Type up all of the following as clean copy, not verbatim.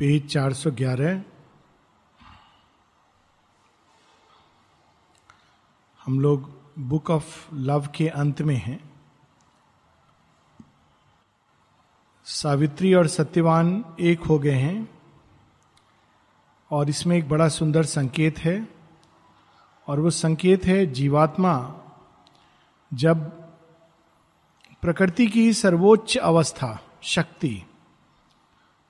Page 411 हम लोग book of love के अंत में हैं। सावित्री और सत्यवान एक हो गए हैं और इसमें एक बड़ा सुंदर संकेत है और वो संकेत है जीवात्मा जब प्रकृति की सर्वोच्च अवस्था शक्ति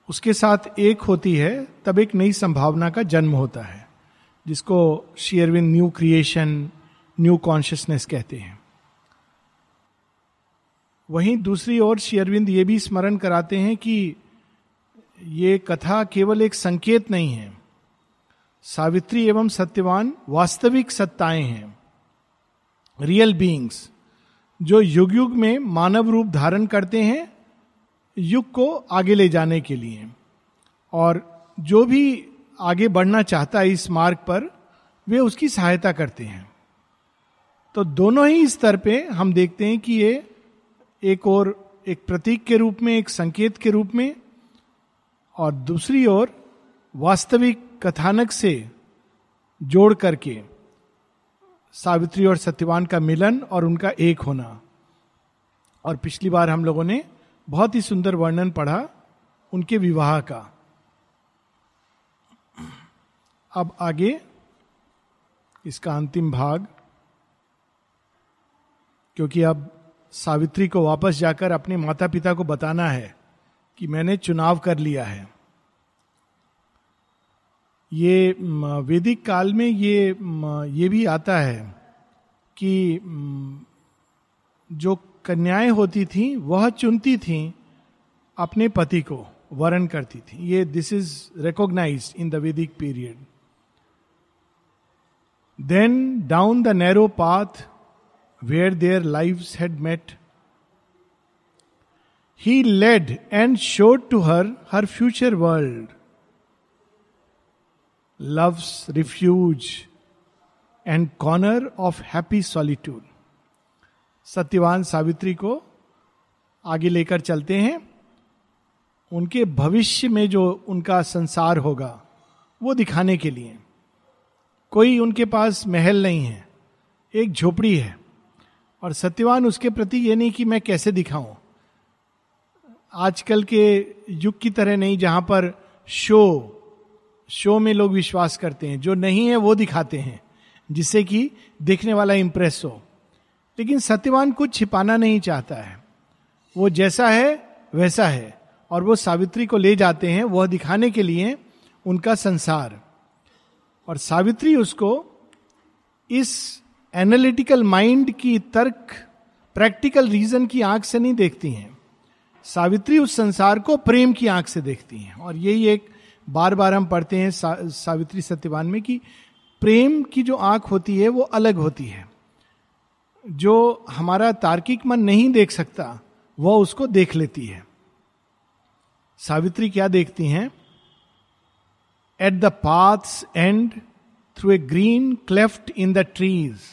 उसके साथ एक होती है तब एक नई संभावना का जन्म होता है जिसको Shri Aurobindo new creation new consciousness कहते हैं। वहीं दूसरी ओर श्री अरविंद ये भी स्मरण कराते हैं कि ये कथा केवल एक संकेत नहीं है, सावित्री एवं सत्यवान वास्तविक सत्ताएं हैं, रियल बीइंग्स जो युग युग में मानव रूप धारण करते हैं युग को आगे ले जाने के लिए, और जो भी आगे बढ़ना चाहता है इस मार्ग पर वे उसकी सहायता करते हैं। तो दोनों ही स्तर पे हम देखते हैं कि ये एक और एक प्रतीक के रूप में, एक संकेत के रूप में, और दूसरी ओर वास्तविक कथानक से जोड़ करके सावित्री और सत्यवान का मिलन और उनका एक होना। और पिछली बार हम लोगों ने बहुत ही सुंदर वर्णन पढ़ा उनके विवाह का। अब आगे इसका अंतिम भाग, क्योंकि अब सावित्री को वापस जाकर अपने माता पिता को बताना है कि मैंने चुनाव कर लिया है। ये वैदिक काल में ये भी आता है कि जो कन्याएं होती थीं वह चुनती थीं अपने पति को, वरण करती थीं। ये this is recognised in the Vedic period. Then down the narrow path where their lives had met, he led and showed to her her future world, love's refuge and corner of happy solitude. Satyavan Savitri को आगे लेकर चलते हैं, उनके भविष्य में जो उनका संसार होगा वो दिखाने के लिए। कोई उनके पास महल नहीं है, एक झोपड़ी है, और सत्यवान उसके प्रति ये नहीं कि मैं कैसे दिखाऊं, आजकल के युग की तरह नहीं जहां पर शो में लोग विश्वास करते हैं, जो नहीं है वो दिखाते हैं जिससे कि देखने वाला इंप्रेस हो। लेकिन सत्यवान कुछ छिपाना नहीं चाहता है, वो जैसा है वैसा है, और वो सावित्री को ले जाते हैं वह दिखाने के लिए उनका संसार। और सावित्री उसको इस एनालिटिकल माइंड की, तर्क प्रैक्टिकल रीजन की आंख से नहीं देखती हैं, सावित्री उस संसार को प्रेम की आंख से देखती हैं। और यही एक बार बार हम पढ़ते हैं सावित्री सत्यवान में कि प्रेम की जो आंख होती है वो अलग होती है, जो हमारा तार्किक मन नहीं देख सकता वह उसको देख लेती है। सावित्री क्या देखती हैं? At the paths and through a green cleft in the trees,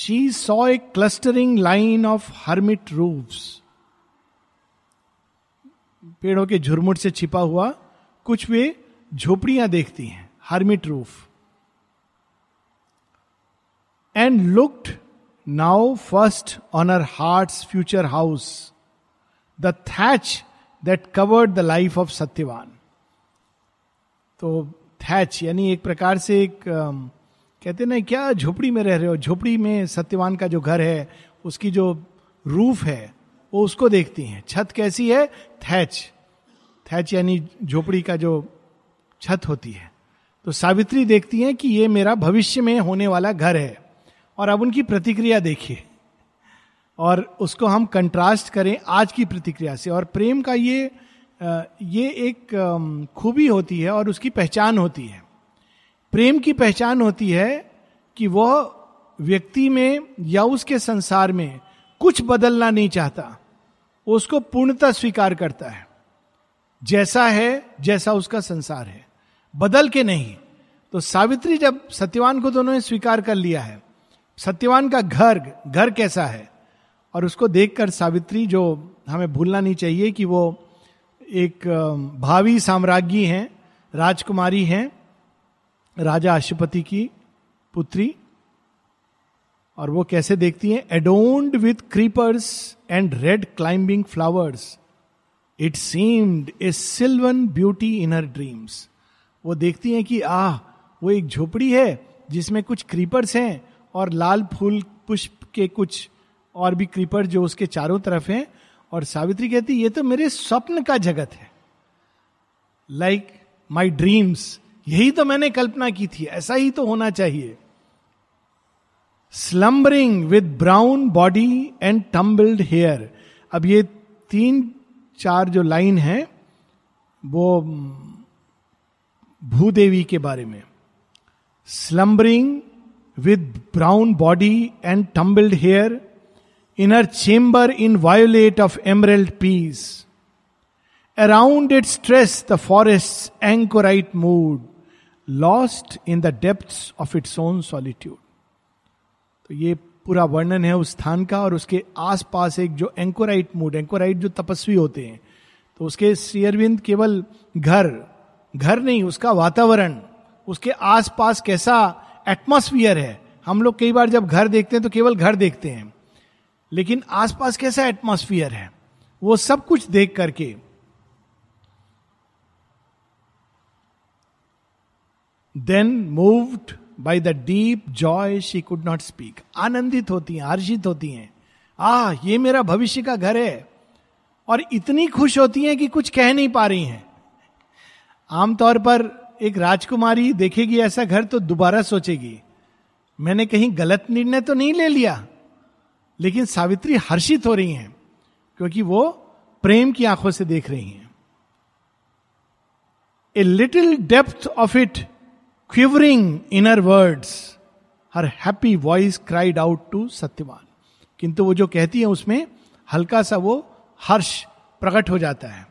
she saw a clustering line of hermit roofs. पेड़ों के झुरमुट से छिपा हुआ कुछ वे झोपड़ियां देखती हैं, hermit roof. And looked now first on her heart's future house, the thatch that covered the life of Satyavan. तो थैच यानी एक प्रकार से एक कहते ना, क्या झोपड़ी में रह रहे हो, झोपड़ी में सत्यवान का जो घर है उसकी जो रूफ है वो उसको देखती हैं। छत कैसी है? थैच यानी झोपड़ी का जो छत होती है। तो सावित्री देखती हैं कि ये मेरा भविष्य में होने वाला घर है। और अब उनकी प्रतिक्रिया देखिए, और उसको हम कंट्रास्ट करें आज की प्रतिक्रिया से। और प्रेम का ये एक खूबी होती है और उसकी पहचान होती है। प्रेम की पहचान होती है कि वह व्यक्ति में या उसके संसार में कुछ बदलना नहीं चाहता, उसको पूर्णतः स्वीकार करता है जैसा है, जैसा उसका संसार है, बदल के नहीं। तो सावित्री जब सत्यवान को दोनों ने स्वीकार कर लिया है, सत्यवान का घर कैसा है, और उसको देखकर सावित्री, जो हमें भूलना नहीं चाहिए कि वो एक भावी साम्राज्ञी हैं, राजकुमारी हैं, राजा अशुपति की पुत्री, और वो कैसे देखती हैं. Adorned with creepers and red climbing flowers it seemed a sylvan beauty in her dreams. वो देखती हैं कि वो एक झोपड़ी है जिसमें कुछ क्रीपर्स हैं और लाल फूल पुष्प के कुछ और भी क्रीपर जो उसके चारों तरफ हैं, और सावित्री कहती है ये तो मेरे स्वप्न का जगत है, लाइक माई ड्रीम्स, यही तो मैंने कल्पना की थी, ऐसा ही तो होना चाहिए. Slumbering with brown body and tumbled hair. अब ये 3-4 जो लाइन है वो भूदेवी के बारे में. Slumbering with brown body and tumbled hair in her chamber in violet of emerald peace. Around its stress the forest's anchorite mood, lost in the depths of its own solitude. तो ये पूरा वर्णन है उस स्थान का और उसके आसपास एक जो एंकोराइट मूड, एंकोराइट जो तपस्वी होते हैं, तो उसके श्री अरविंद केवल घर नहीं, उसका वातावरण, उसके आसपास कैसा एटमॉस्फियर है. हम लोग कई बार जब घर देखते हैं तो केवल घर देखते हैं, लेकिन आसपास कैसा एटमॉस्फियर है वो सब कुछ देख करके. Then moved by the deep joy she could not speak. आनंदित होती हैं, हर्षित होती हैं, ये मेरा भविष्य का घर है, और इतनी खुश होती हैं कि कुछ कह नहीं पा रही हैं. आमतौर पर एक राजकुमारी देखेगी ऐसा घर तो दोबारा सोचेगी मैंने कहीं गलत निर्णय तो नहीं ले लिया, लेकिन सावित्री हर्षित हो रही हैं क्योंकि वो प्रेम की आंखों से देख रही हैं. A little depth of it quivering in her words her happy voice cried out to Satyavan. किंतु वो जो कहती है उसमें हल्का सा वो हर्ष प्रकट हो जाता है.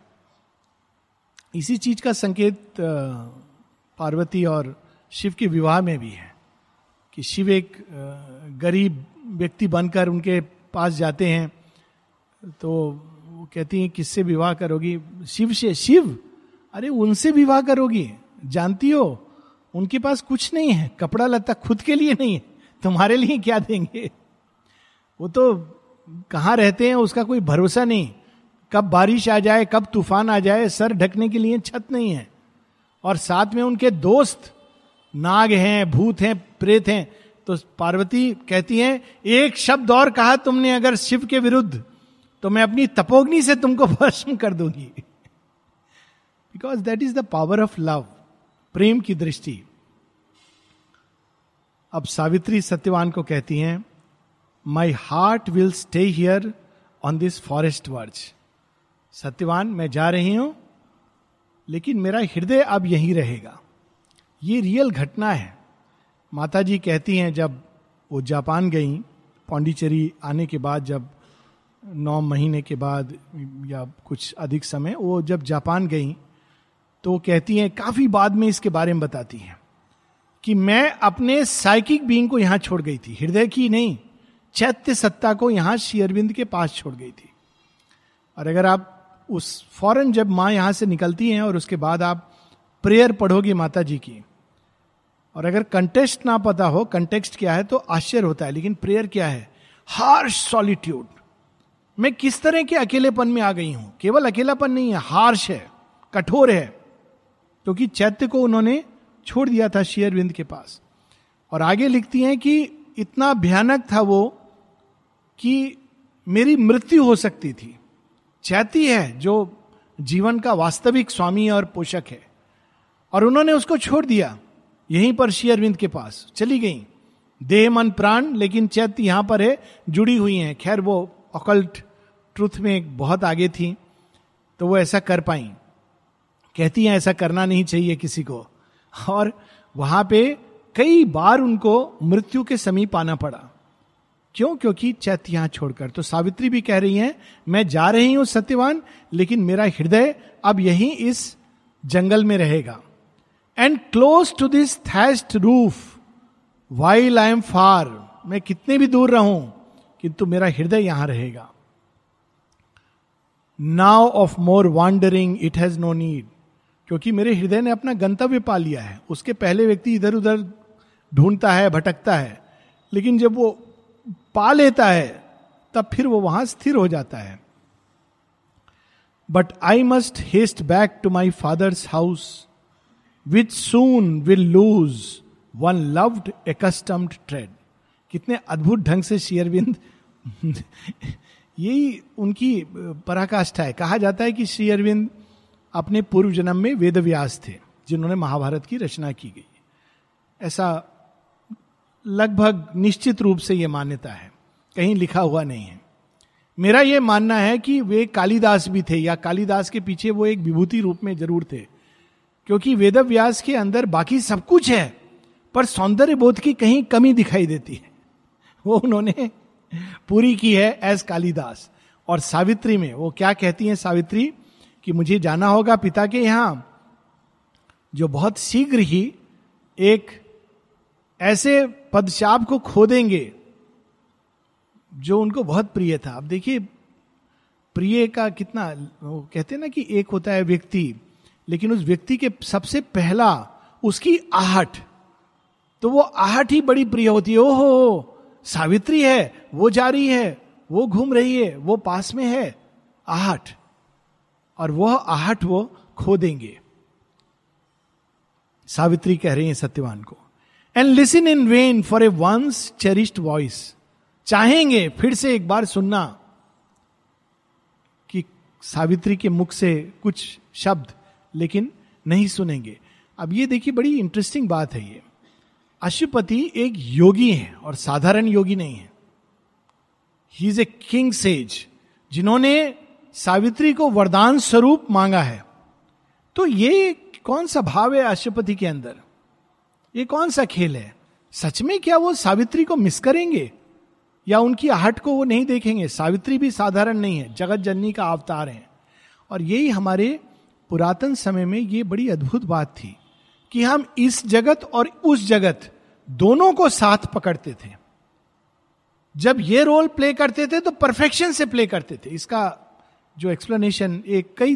इसी चीज का संकेत पार्वती और शिव के विवाह में भी है कि शिव एक गरीब व्यक्ति बनकर उनके पास जाते हैं तो वो कहती हैं किससे विवाह करोगी. शिव से. शिव, अरे उनसे विवाह करोगी, जानती हो उनके पास कुछ नहीं है, कपड़ा लत्ता खुद के लिए नहीं है, तुम्हारे लिए क्या देंगे. वो तो कहाँ रहते हैं उसका कोई भरोसा नहीं, कब बारिश आ जाए, कब तूफान आ जाए, सर ढकने के लिए छत नहीं है. और साथ में उनके दोस्त नाग हैं, भूत हैं, प्रेत हैं. तो पार्वती कहती हैं एक शब्द और कहा तुमने अगर शिव के विरुद्ध तो मैं अपनी तपोग्नि से तुमको भस्म कर दूंगी. Because that is the power of love, प्रेम की दृष्टि. अब सावित्री सत्यवान को कहती हैं my heart will stay here on this forest verge. Satyavan मैं जा रही हूं लेकिन मेरा हृदय अब यहीं रहेगा. ये रियल घटना है. माता जी कहती हैं जब वो जापान गई, पौंडीचेरी आने के बाद, जब 9 महीने के बाद या कुछ अधिक समय वो जब जापान गई तो कहती हैं, काफी बाद में इसके बारे में बताती हैं कि मैं अपने साइकिक बीइंग को यहाँ छोड़ गई थी, हृदय की नहीं, चैत्य सत्ता को यहाँ श्री अरविंद के पास छोड़ गई थी. और अगर आप उस फौरन जब माँ यहाँ से निकलती हैं और उसके बाद आप प्रेयर पढ़ोगे माता जी की, और अगर कंटेक्स्ट ना पता हो कंटेक्स्ट क्या है तो आश्चर्य होता है, लेकिन प्रेयर क्या है, हार्श सॉलिट्यूड. मैं किस तरह के अकेलेपन में आ गई हूं. केवल अकेलापन नहीं है, हार्श है, कठोर है, क्योंकि चैत्य को उन्होंने छोड़ दिया था श्री अरविंद के पास. और आगे लिखती हैं कि इतना भयानक था वो कि मेरी मृत्यु हो सकती थी. चैत्य है जो जीवन का वास्तविक स्वामी और पोषक है, और उन्होंने उसको छोड़ दिया. यहीं पर श्री अरविंद के पास चली गई, देह मन प्राण, लेकिन चैत्य यहां पर है, जुड़ी हुई हैं. खैर वो ऑकल्ट ट्रुथ में बहुत आगे थी तो वो ऐसा कर पाई. कहती हैं ऐसा करना नहीं चाहिए किसी को, और वहां पे कई बार उनको मृत्यु के समीप आना पड़ा. क्यों? क्योंकि चैत्य यहां छोड़कर. तो सावित्री भी कह रही है मैं जा रही हूं सत्यवान, लेकिन मेरा हृदय अब यहीं इस जंगल में रहेगा. And close to this thatched roof, while I am far, मैं कितने भी दूर रहूं किंतु मेरा हृदय यहां रहेगा. Now of more wandering it has no need, क्योंकि मेरे हृदय ने अपना गंतव्य पा लिया है. उसके पहले व्यक्ति इधर उधर ढूंढता है, भटकता है, लेकिन जब वो पा लेता है तब फिर वो वहां स्थिर हो जाता है. But I must haste back to my father's house which soon will lose one loved accustomed tread. कितने अद्भुत ढंग से श्री अरविंद यही उनकी पराकाष्ठा है. कहा जाता है कि श्री अरविंद अपने पूर्व जन्म में वेदव्यास थे जिन्होंने महाभारत की रचना की गई, ऐसा लगभग निश्चित रूप से यह मान्यता है, कहीं लिखा हुआ नहीं है. मेरा यह मानना है कि वे कालिदास भी थे, या कालिदास के पीछे वो एक विभूति रूप में जरूर थे, क्योंकि वेदव्यास के अंदर बाकी सब कुछ है पर सौंदर्य बोध की कहीं कमी दिखाई देती है, वो उन्होंने पूरी की है एज कालिदास. और सावित्री में वो क्या कहती हैं सावित्री कि मुझे जाना होगा पिता के यहाँ, जो बहुत शीघ्र ही एक ऐसे पदचाप को खो देंगे जो उनको बहुत प्रिय था. अब देखिए प्रिय का कितना, वो कहते हैं ना कि एक होता है व्यक्ति, लेकिन उस व्यक्ति के सबसे पहला उसकी आहट, तो वो आहट ही बड़ी प्रिय होती है. ओहो सावित्री है, वो जा रही है, वो घूम रही है, वो पास में है, आहट. और वह आहट वो खो देंगे, सावित्री कह रही है सत्यवान को. And listen in vain for a once cherished voice, चाहेंगे फिर से एक बार सुनना कि सावित्री के मुख से कुछ शब्द, लेकिन नहीं सुनेंगे. अब ये देखिए बड़ी इंटरेस्टिंग बात है, ये अशुपति एक योगी है और साधारण योगी नहीं है. He is a king sage, जिन्होंने सावित्री को वरदान स्वरूप मांगा है. तो ये कौन सा भाव है अशुपति के अंदर, ये कौन सा खेल है? सच में क्या वो सावित्री को मिस करेंगे, या उनकी आहट को वो नहीं देखेंगे? सावित्री भी साधारण नहीं है, जगत जननी का अवतार है. और यही हमारे पुरातन समय में ये बड़ी अद्भुत बात थी कि हम इस जगत और उस जगत दोनों को साथ पकड़ते थे. जब ये रोल प्ले करते थे तो परफेक्शन से प्ले करते थे. इसका जो एक्सप्लेनेशन, एक कई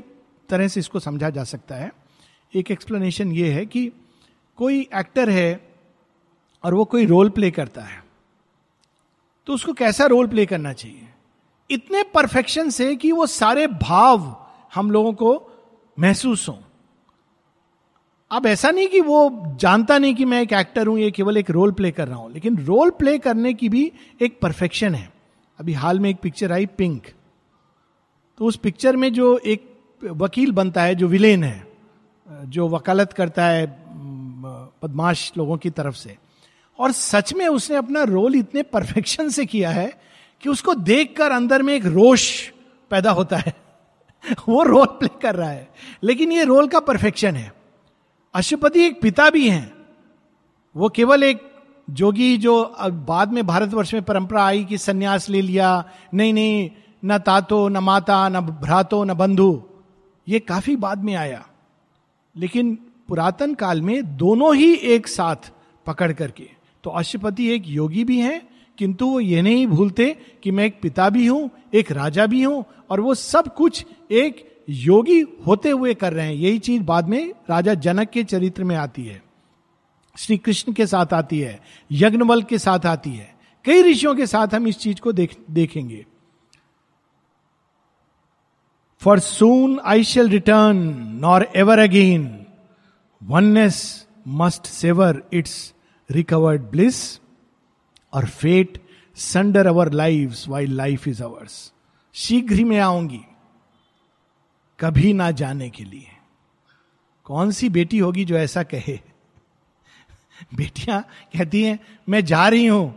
तरह से इसको समझा जा सकता है. एक एक्सप्लेनेशन ये है कि कोई एक्टर है और वो कोई रोल प्ले करता है, तो उसको कैसा रोल प्ले करना चाहिए? इतने परफेक्शन से कि वो सारे भाव हम लोगों को महसूस हों. अब ऐसा नहीं कि वो जानता नहीं कि मैं एक एक्टर हूं, ये केवल एक रोल प्ले कर रहा हूं, लेकिन रोल प्ले करने की भी एक परफेक्शन है. अभी हाल में एक पिक्चर आई पिंक, तो उस पिक्चर में जो एक वकील बनता है, जो विलेन है, जो वकालत करता है बदमाश लोगों की तरफ से, और सच में उसने अपना रोल इतने परफेक्शन से किया है कि उसको देखकर अंदर में एक रोष पैदा होता है. वो रोल प्ले कर रहा है, लेकिन ये रोल का परफेक्शन है. अशुपति एक पिता भी हैं, वो केवल एक जोगी, जो बाद में भारतवर्ष में परंपरा आई कि सन्यास ले लिया, नहीं नहीं, न तातो न माता न भ्रातो न बंधु, ये काफी बाद में आया. लेकिन पुरातन काल में दोनों ही एक साथ पकड़ करके, तो अशुपति एक योगी भी हैं, किंतु वो ये नहीं भूलते कि मैं एक पिता भी हूं, एक राजा भी हूं, और वो सब कुछ एक योगी होते हुए कर रहे हैं. यही चीज बाद में राजा जनक के चरित्र में आती है, श्री कृष्ण के साथ आती है, यज्ञवल्क्य के साथ आती है, कई ऋषियों के साथ हम इस चीज को देखेंगे. For soon I shall return nor ever again, oneness must sever its recovered bliss, और fate sunder our lives while life is ours. शीघ्र ही मैं आऊंगी कभी ना जाने के लिए. कौन सी बेटी होगी जो ऐसा कहे? बेटियां कहती हैं मैं जा रही हूं,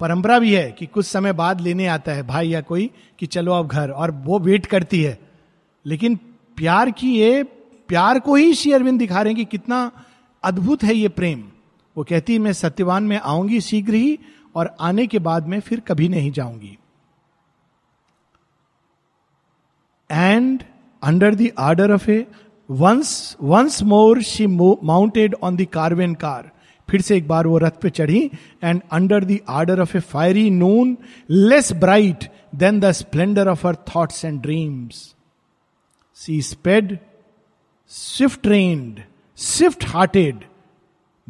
परंपरा भी है कि कुछ समय बाद लेने आता है भाई या कोई कि चलो अब घर, और वो वेट करती है. लेकिन प्यार की, ये प्यार को ही श्री अरविंद दिखा रहे हैं कि कितना अद्भुत है ये प्रेम. वो कहती है मैं सत्यवान में आऊंगी शीघ्र ही, और आने के बाद में फिर कभी नहीं जाऊंगी. And under the ardor of a once more she mounted on the caravan car फिर से एक बार वो रथ पे चढ़ी and under the ardour of a fiery noon less bright than the splendour of her thoughts and dreams she sped swift reined swift hearted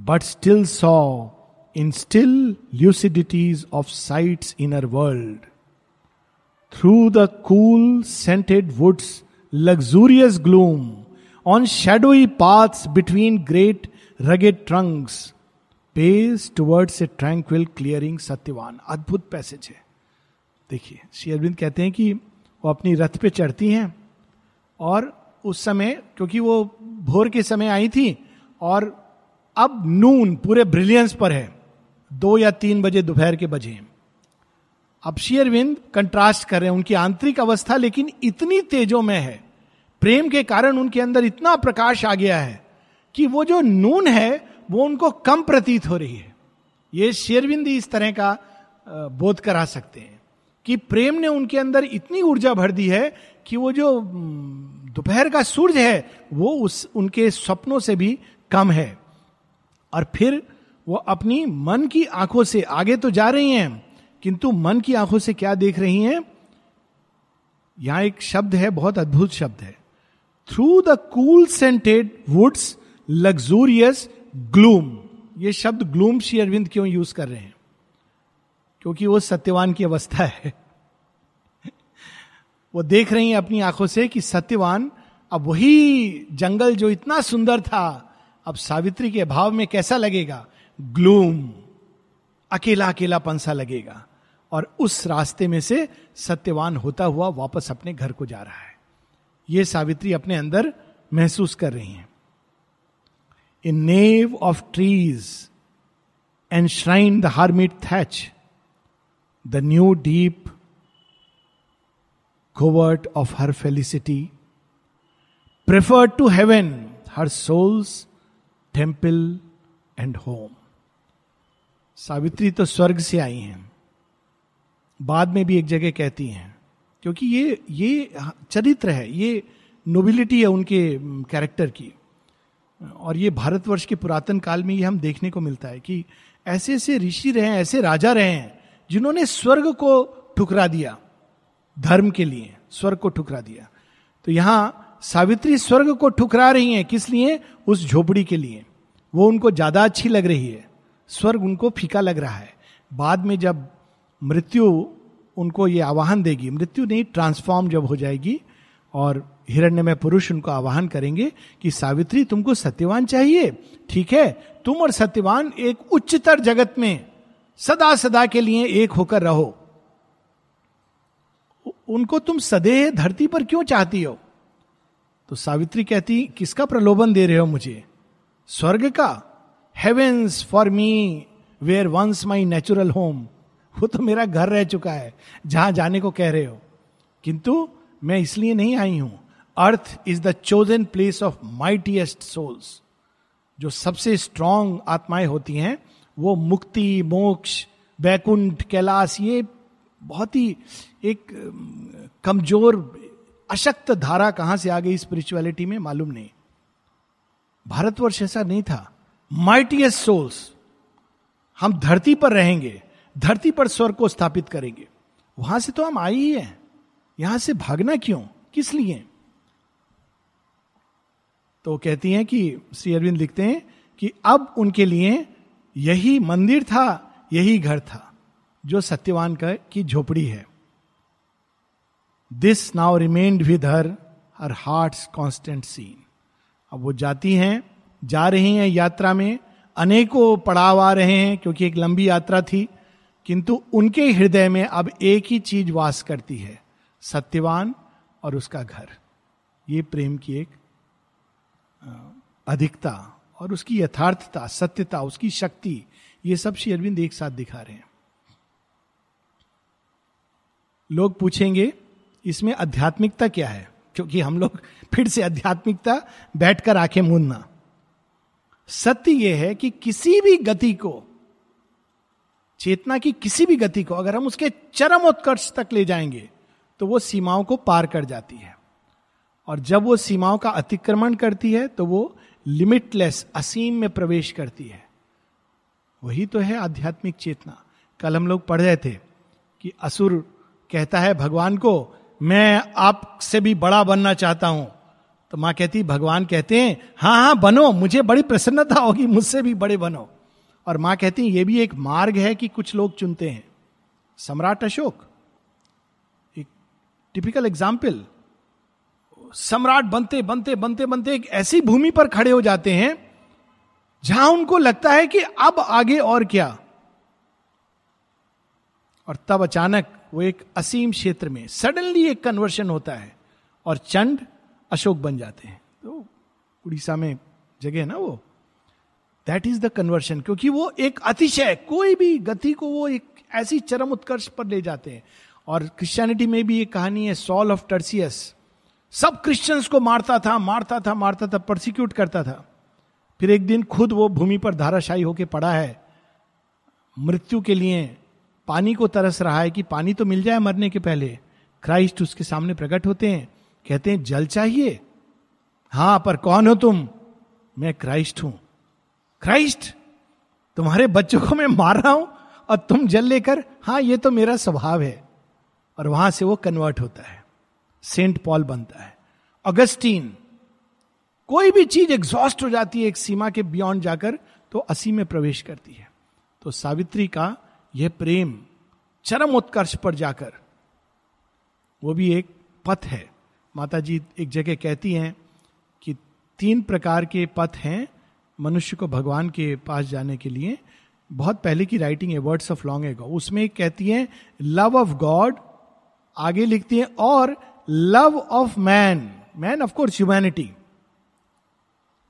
but still saw in still lucidities of sights in her world through the cool scented woods luxurious gloom, on shadowy paths between great rugged trunks, pays towards a tranquil clearing Satyavan. अद्भुत passage है. देखिए श्री अरविंद कहते हैं कि वो अपनी रथ पे चढ़ती हैं और उस समय क्योंकि वो भोर के समय आई थी और अब नून पूरे ब्रिलियंस पर है, 2 या 3 बजे दोपहर के बजे. अब श्री अरविंद कंट्रास्ट कर रहे हैं उनकी आंतरिक अवस्था लेकिन इतनी तेजो में है, प्रेम के कारण उनके अंदर इतना प्रकाश आ गया है कि वो जो नून है वो उनको कम प्रतीत हो रही है. ये श्री अरविंद इस तरह का बोध करा सकते हैं कि प्रेम ने उनके अंदर इतनी ऊर्जा भर दी है कि वो जो दोपहर का सूरज है वो उस उनके सपनों से भी कम है. और फिर वो अपनी मन की आंखों से आगे तो जा रही हैं किंतु मन की आंखों से क्या देख रही हैं? यहां एक शब्द है, बहुत अद्भुत शब्द है, through the cool scented woods luxurious gloom. ये शब्द ग्लूम श्री अरविंद क्यों यूज कर रहे हैं? क्योंकि वो सत्यवान की अवस्था है. वो देख रही हैं अपनी आंखों से कि सत्यवान अब वही जंगल जो इतना सुंदर था अब सावित्री के अभाव में कैसा लगेगा, ग्लूम, अकेला अकेलापन सा लगेगा. और उस रास्ते में से सत्यवान होता हुआ वापस अपने घर को जा रहा है. ये सावित्री अपने अंदर महसूस कर रही हैं. A nave of trees enshrine the hermit thatch the new deep covert of her felicity prefer to heaven her soul's temple and home. Savitri तो स्वर्ग से आई हैं, बाद में भी एक जगह कहती हैं, क्योंकि ये चरित्र है, ये नोबिलिटी है उनके कैरेक्टर की. और ये भारतवर्ष के पुरातन काल में ये हम देखने को मिलता है कि ऐसे ऐसे ऋषि रहे हैं, ऐसे राजा रहे हैं जिन्होंने स्वर्ग को ठुकरा दिया धर्म के लिए, स्वर्ग को ठुकरा दिया. तो यहाँ सावित्री स्वर्ग को ठुकरा रही हैं, किस लिए? उस झोपड़ी के लिए. वो उनको ज़्यादा अच्छी लग रही है, स्वर्ग उनको फीका लग रहा है. बाद में जब मृत्यु उनको ये आवाहन देगी, मृत्यु नहीं, ट्रांसफॉर्म जब हो जाएगी और हिरण्यमय पुरुष उनको आवाहन करेंगे कि सावित्री तुमको सत्यवान चाहिए, ठीक है, तुम और सत्यवान एक उच्चतर जगत में सदा सदा के लिए एक होकर रहो. उनको तुम सदैव धरती पर क्यों चाहती हो? तो सावित्री कहती किसका प्रलोभन दे रहे हो मुझे, स्वर्ग का? Heavens for me where once my natural home. वो तो मेरा घर रह चुका है जहां जाने को कह रहे हो, किंतु मैं इसलिए नहीं आई हूं. Earth is the chosen place of mightiest souls. जो सबसे स्ट्रांग आत्माएं होती हैं वो मुक्ति, मोक्ष, वैकुंठ, कैलाश, ये बहुत ही एक कमजोर अशक्त धारा कहां से आ गई स्पिरिचुअलिटी में मालूम नहीं. भारतवर्ष ऐसा नहीं था. माइटीएस्ट सोल्स, हम धरती पर रहेंगे, धरती पर स्वर्ग को स्थापित करेंगे. वहां से तो हम आई ही है, यहां से भागना क्यों, किस लिए? तो कहती हैं कि श्री अरविंद लिखते हैं कि अब उनके लिए यही मंदिर था, यही घर था जो सत्यवान का की झोपड़ी है. This now remained with her her heart's constant scene. अब वो जाती हैं, जा रही हैं यात्रा में, अनेकों पड़ाव आ रहे हैं क्योंकि एक लंबी यात्रा थी, किंतु उनके हृदय में अब एक ही चीज वास करती है, सत्यवान और उसका घर. ये प्रेम की एक अधिकता और उसकी यथार्थता, सत्यता, उसकी शक्ति, ये सब श्री अरविंद एक साथ दिखा रहे हैं. लोग पूछेंगे इसमें आध्यात्मिकता क्या है, क्योंकि हम लोग फिर से आध्यात्मिकता बैठकर आंखें मूंदना. सत्य यह है कि किसी भी गति को, चेतना की किसी भी गति को अगर हम उसके चरम उत्कर्ष तक ले जाएंगे तो वो सीमाओं को पार कर जाती है. और जब वो सीमाओं का अतिक्रमण करती है तो वो लिमिटलेस, असीम में प्रवेश करती है. वही तो है आध्यात्मिक चेतना। कल हम लोग पढ़ रहे थे कि असुर कहता है भगवान को, मैं आपसे भी बड़ा बनना चाहता हूं। तो मां कहती, भगवान कहते हैं हाँ हाँ बनो, मुझे बड़ी प्रसन्नता होगी, मुझसे भी बड़े बनो। और मां कहती है ये भी एक मार्ग है कि कुछ लोग चुनते हैं। सम्राट अशोक एक टिपिकल एग्जाम्पल, सम्राट बनते बनते बनते बनते एक ऐसी भूमि पर खड़े हो जाते हैं जहां उनको लगता है कि अब आगे और क्या। और तब अचानक वो एक असीम क्षेत्र में सडनली एक कन्वर्शन होता है और चंड अशोक बन जाते हैं। तो उड़ीसा में जगह है ना वो, दैट इज द कन्वर्शन, क्योंकि वो एक अतिशय कोई भी गति को वो एक ऐसी चरम उत्कर्ष पर ले जाते हैं। और क्रिश्चियनिटी में भी ये कहानी है, सॉल ऑफ टर्सियस सब क्रिश्चियंस को मारता था, परसिक्यूट करता था। फिर एक दिन खुद वो भूमि पर धाराशाही होके पड़ा है, मृत्यु के लिए पानी को तरस रहा है कि पानी तो मिल जाए मरने के पहले। क्राइस्ट उसके सामने प्रकट होते हैं, कहते हैं जल चाहिए, हां पर कौन हो तुम? मैं क्राइस्ट हूं। क्राइस्ट, तुम्हारे बच्चों को मैं मार रहा हूं और तुम जल लेकर? हां ये तो मेरा स्वभाव है। और वहां से वो कन्वर्ट होता है, सेंट पॉल बनता है, अगस्टीन। कोई भी चीज एग्जॉस्ट हो जाती है एक सीमा के बियॉन्ड जाकर तो असीम में प्रवेश करती है। तो सावित्री का यह प्रेम चरम उत्कर्ष पर जाकर, वो भी एक पथ है। माता जी एक जगह कहती हैं कि 3 प्रकार के पथ हैं मनुष्य को भगवान के पास जाने के लिए। बहुत पहले की राइटिंग है, वर्ड्स ऑफ लॉन्ग एगो, उसमें कहती हैं लव ऑफ गॉड, आगे लिखती हैं और love of man, man of course humanity.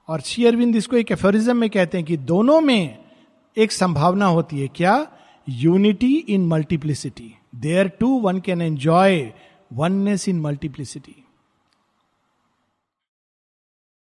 और श्री अरविंद इसको एक एफोरिज्म में कहते हैं कि दोनों में एक संभावना होती है, क्या? Unity in multiplicity, there too one can enjoy oneness in multiplicity.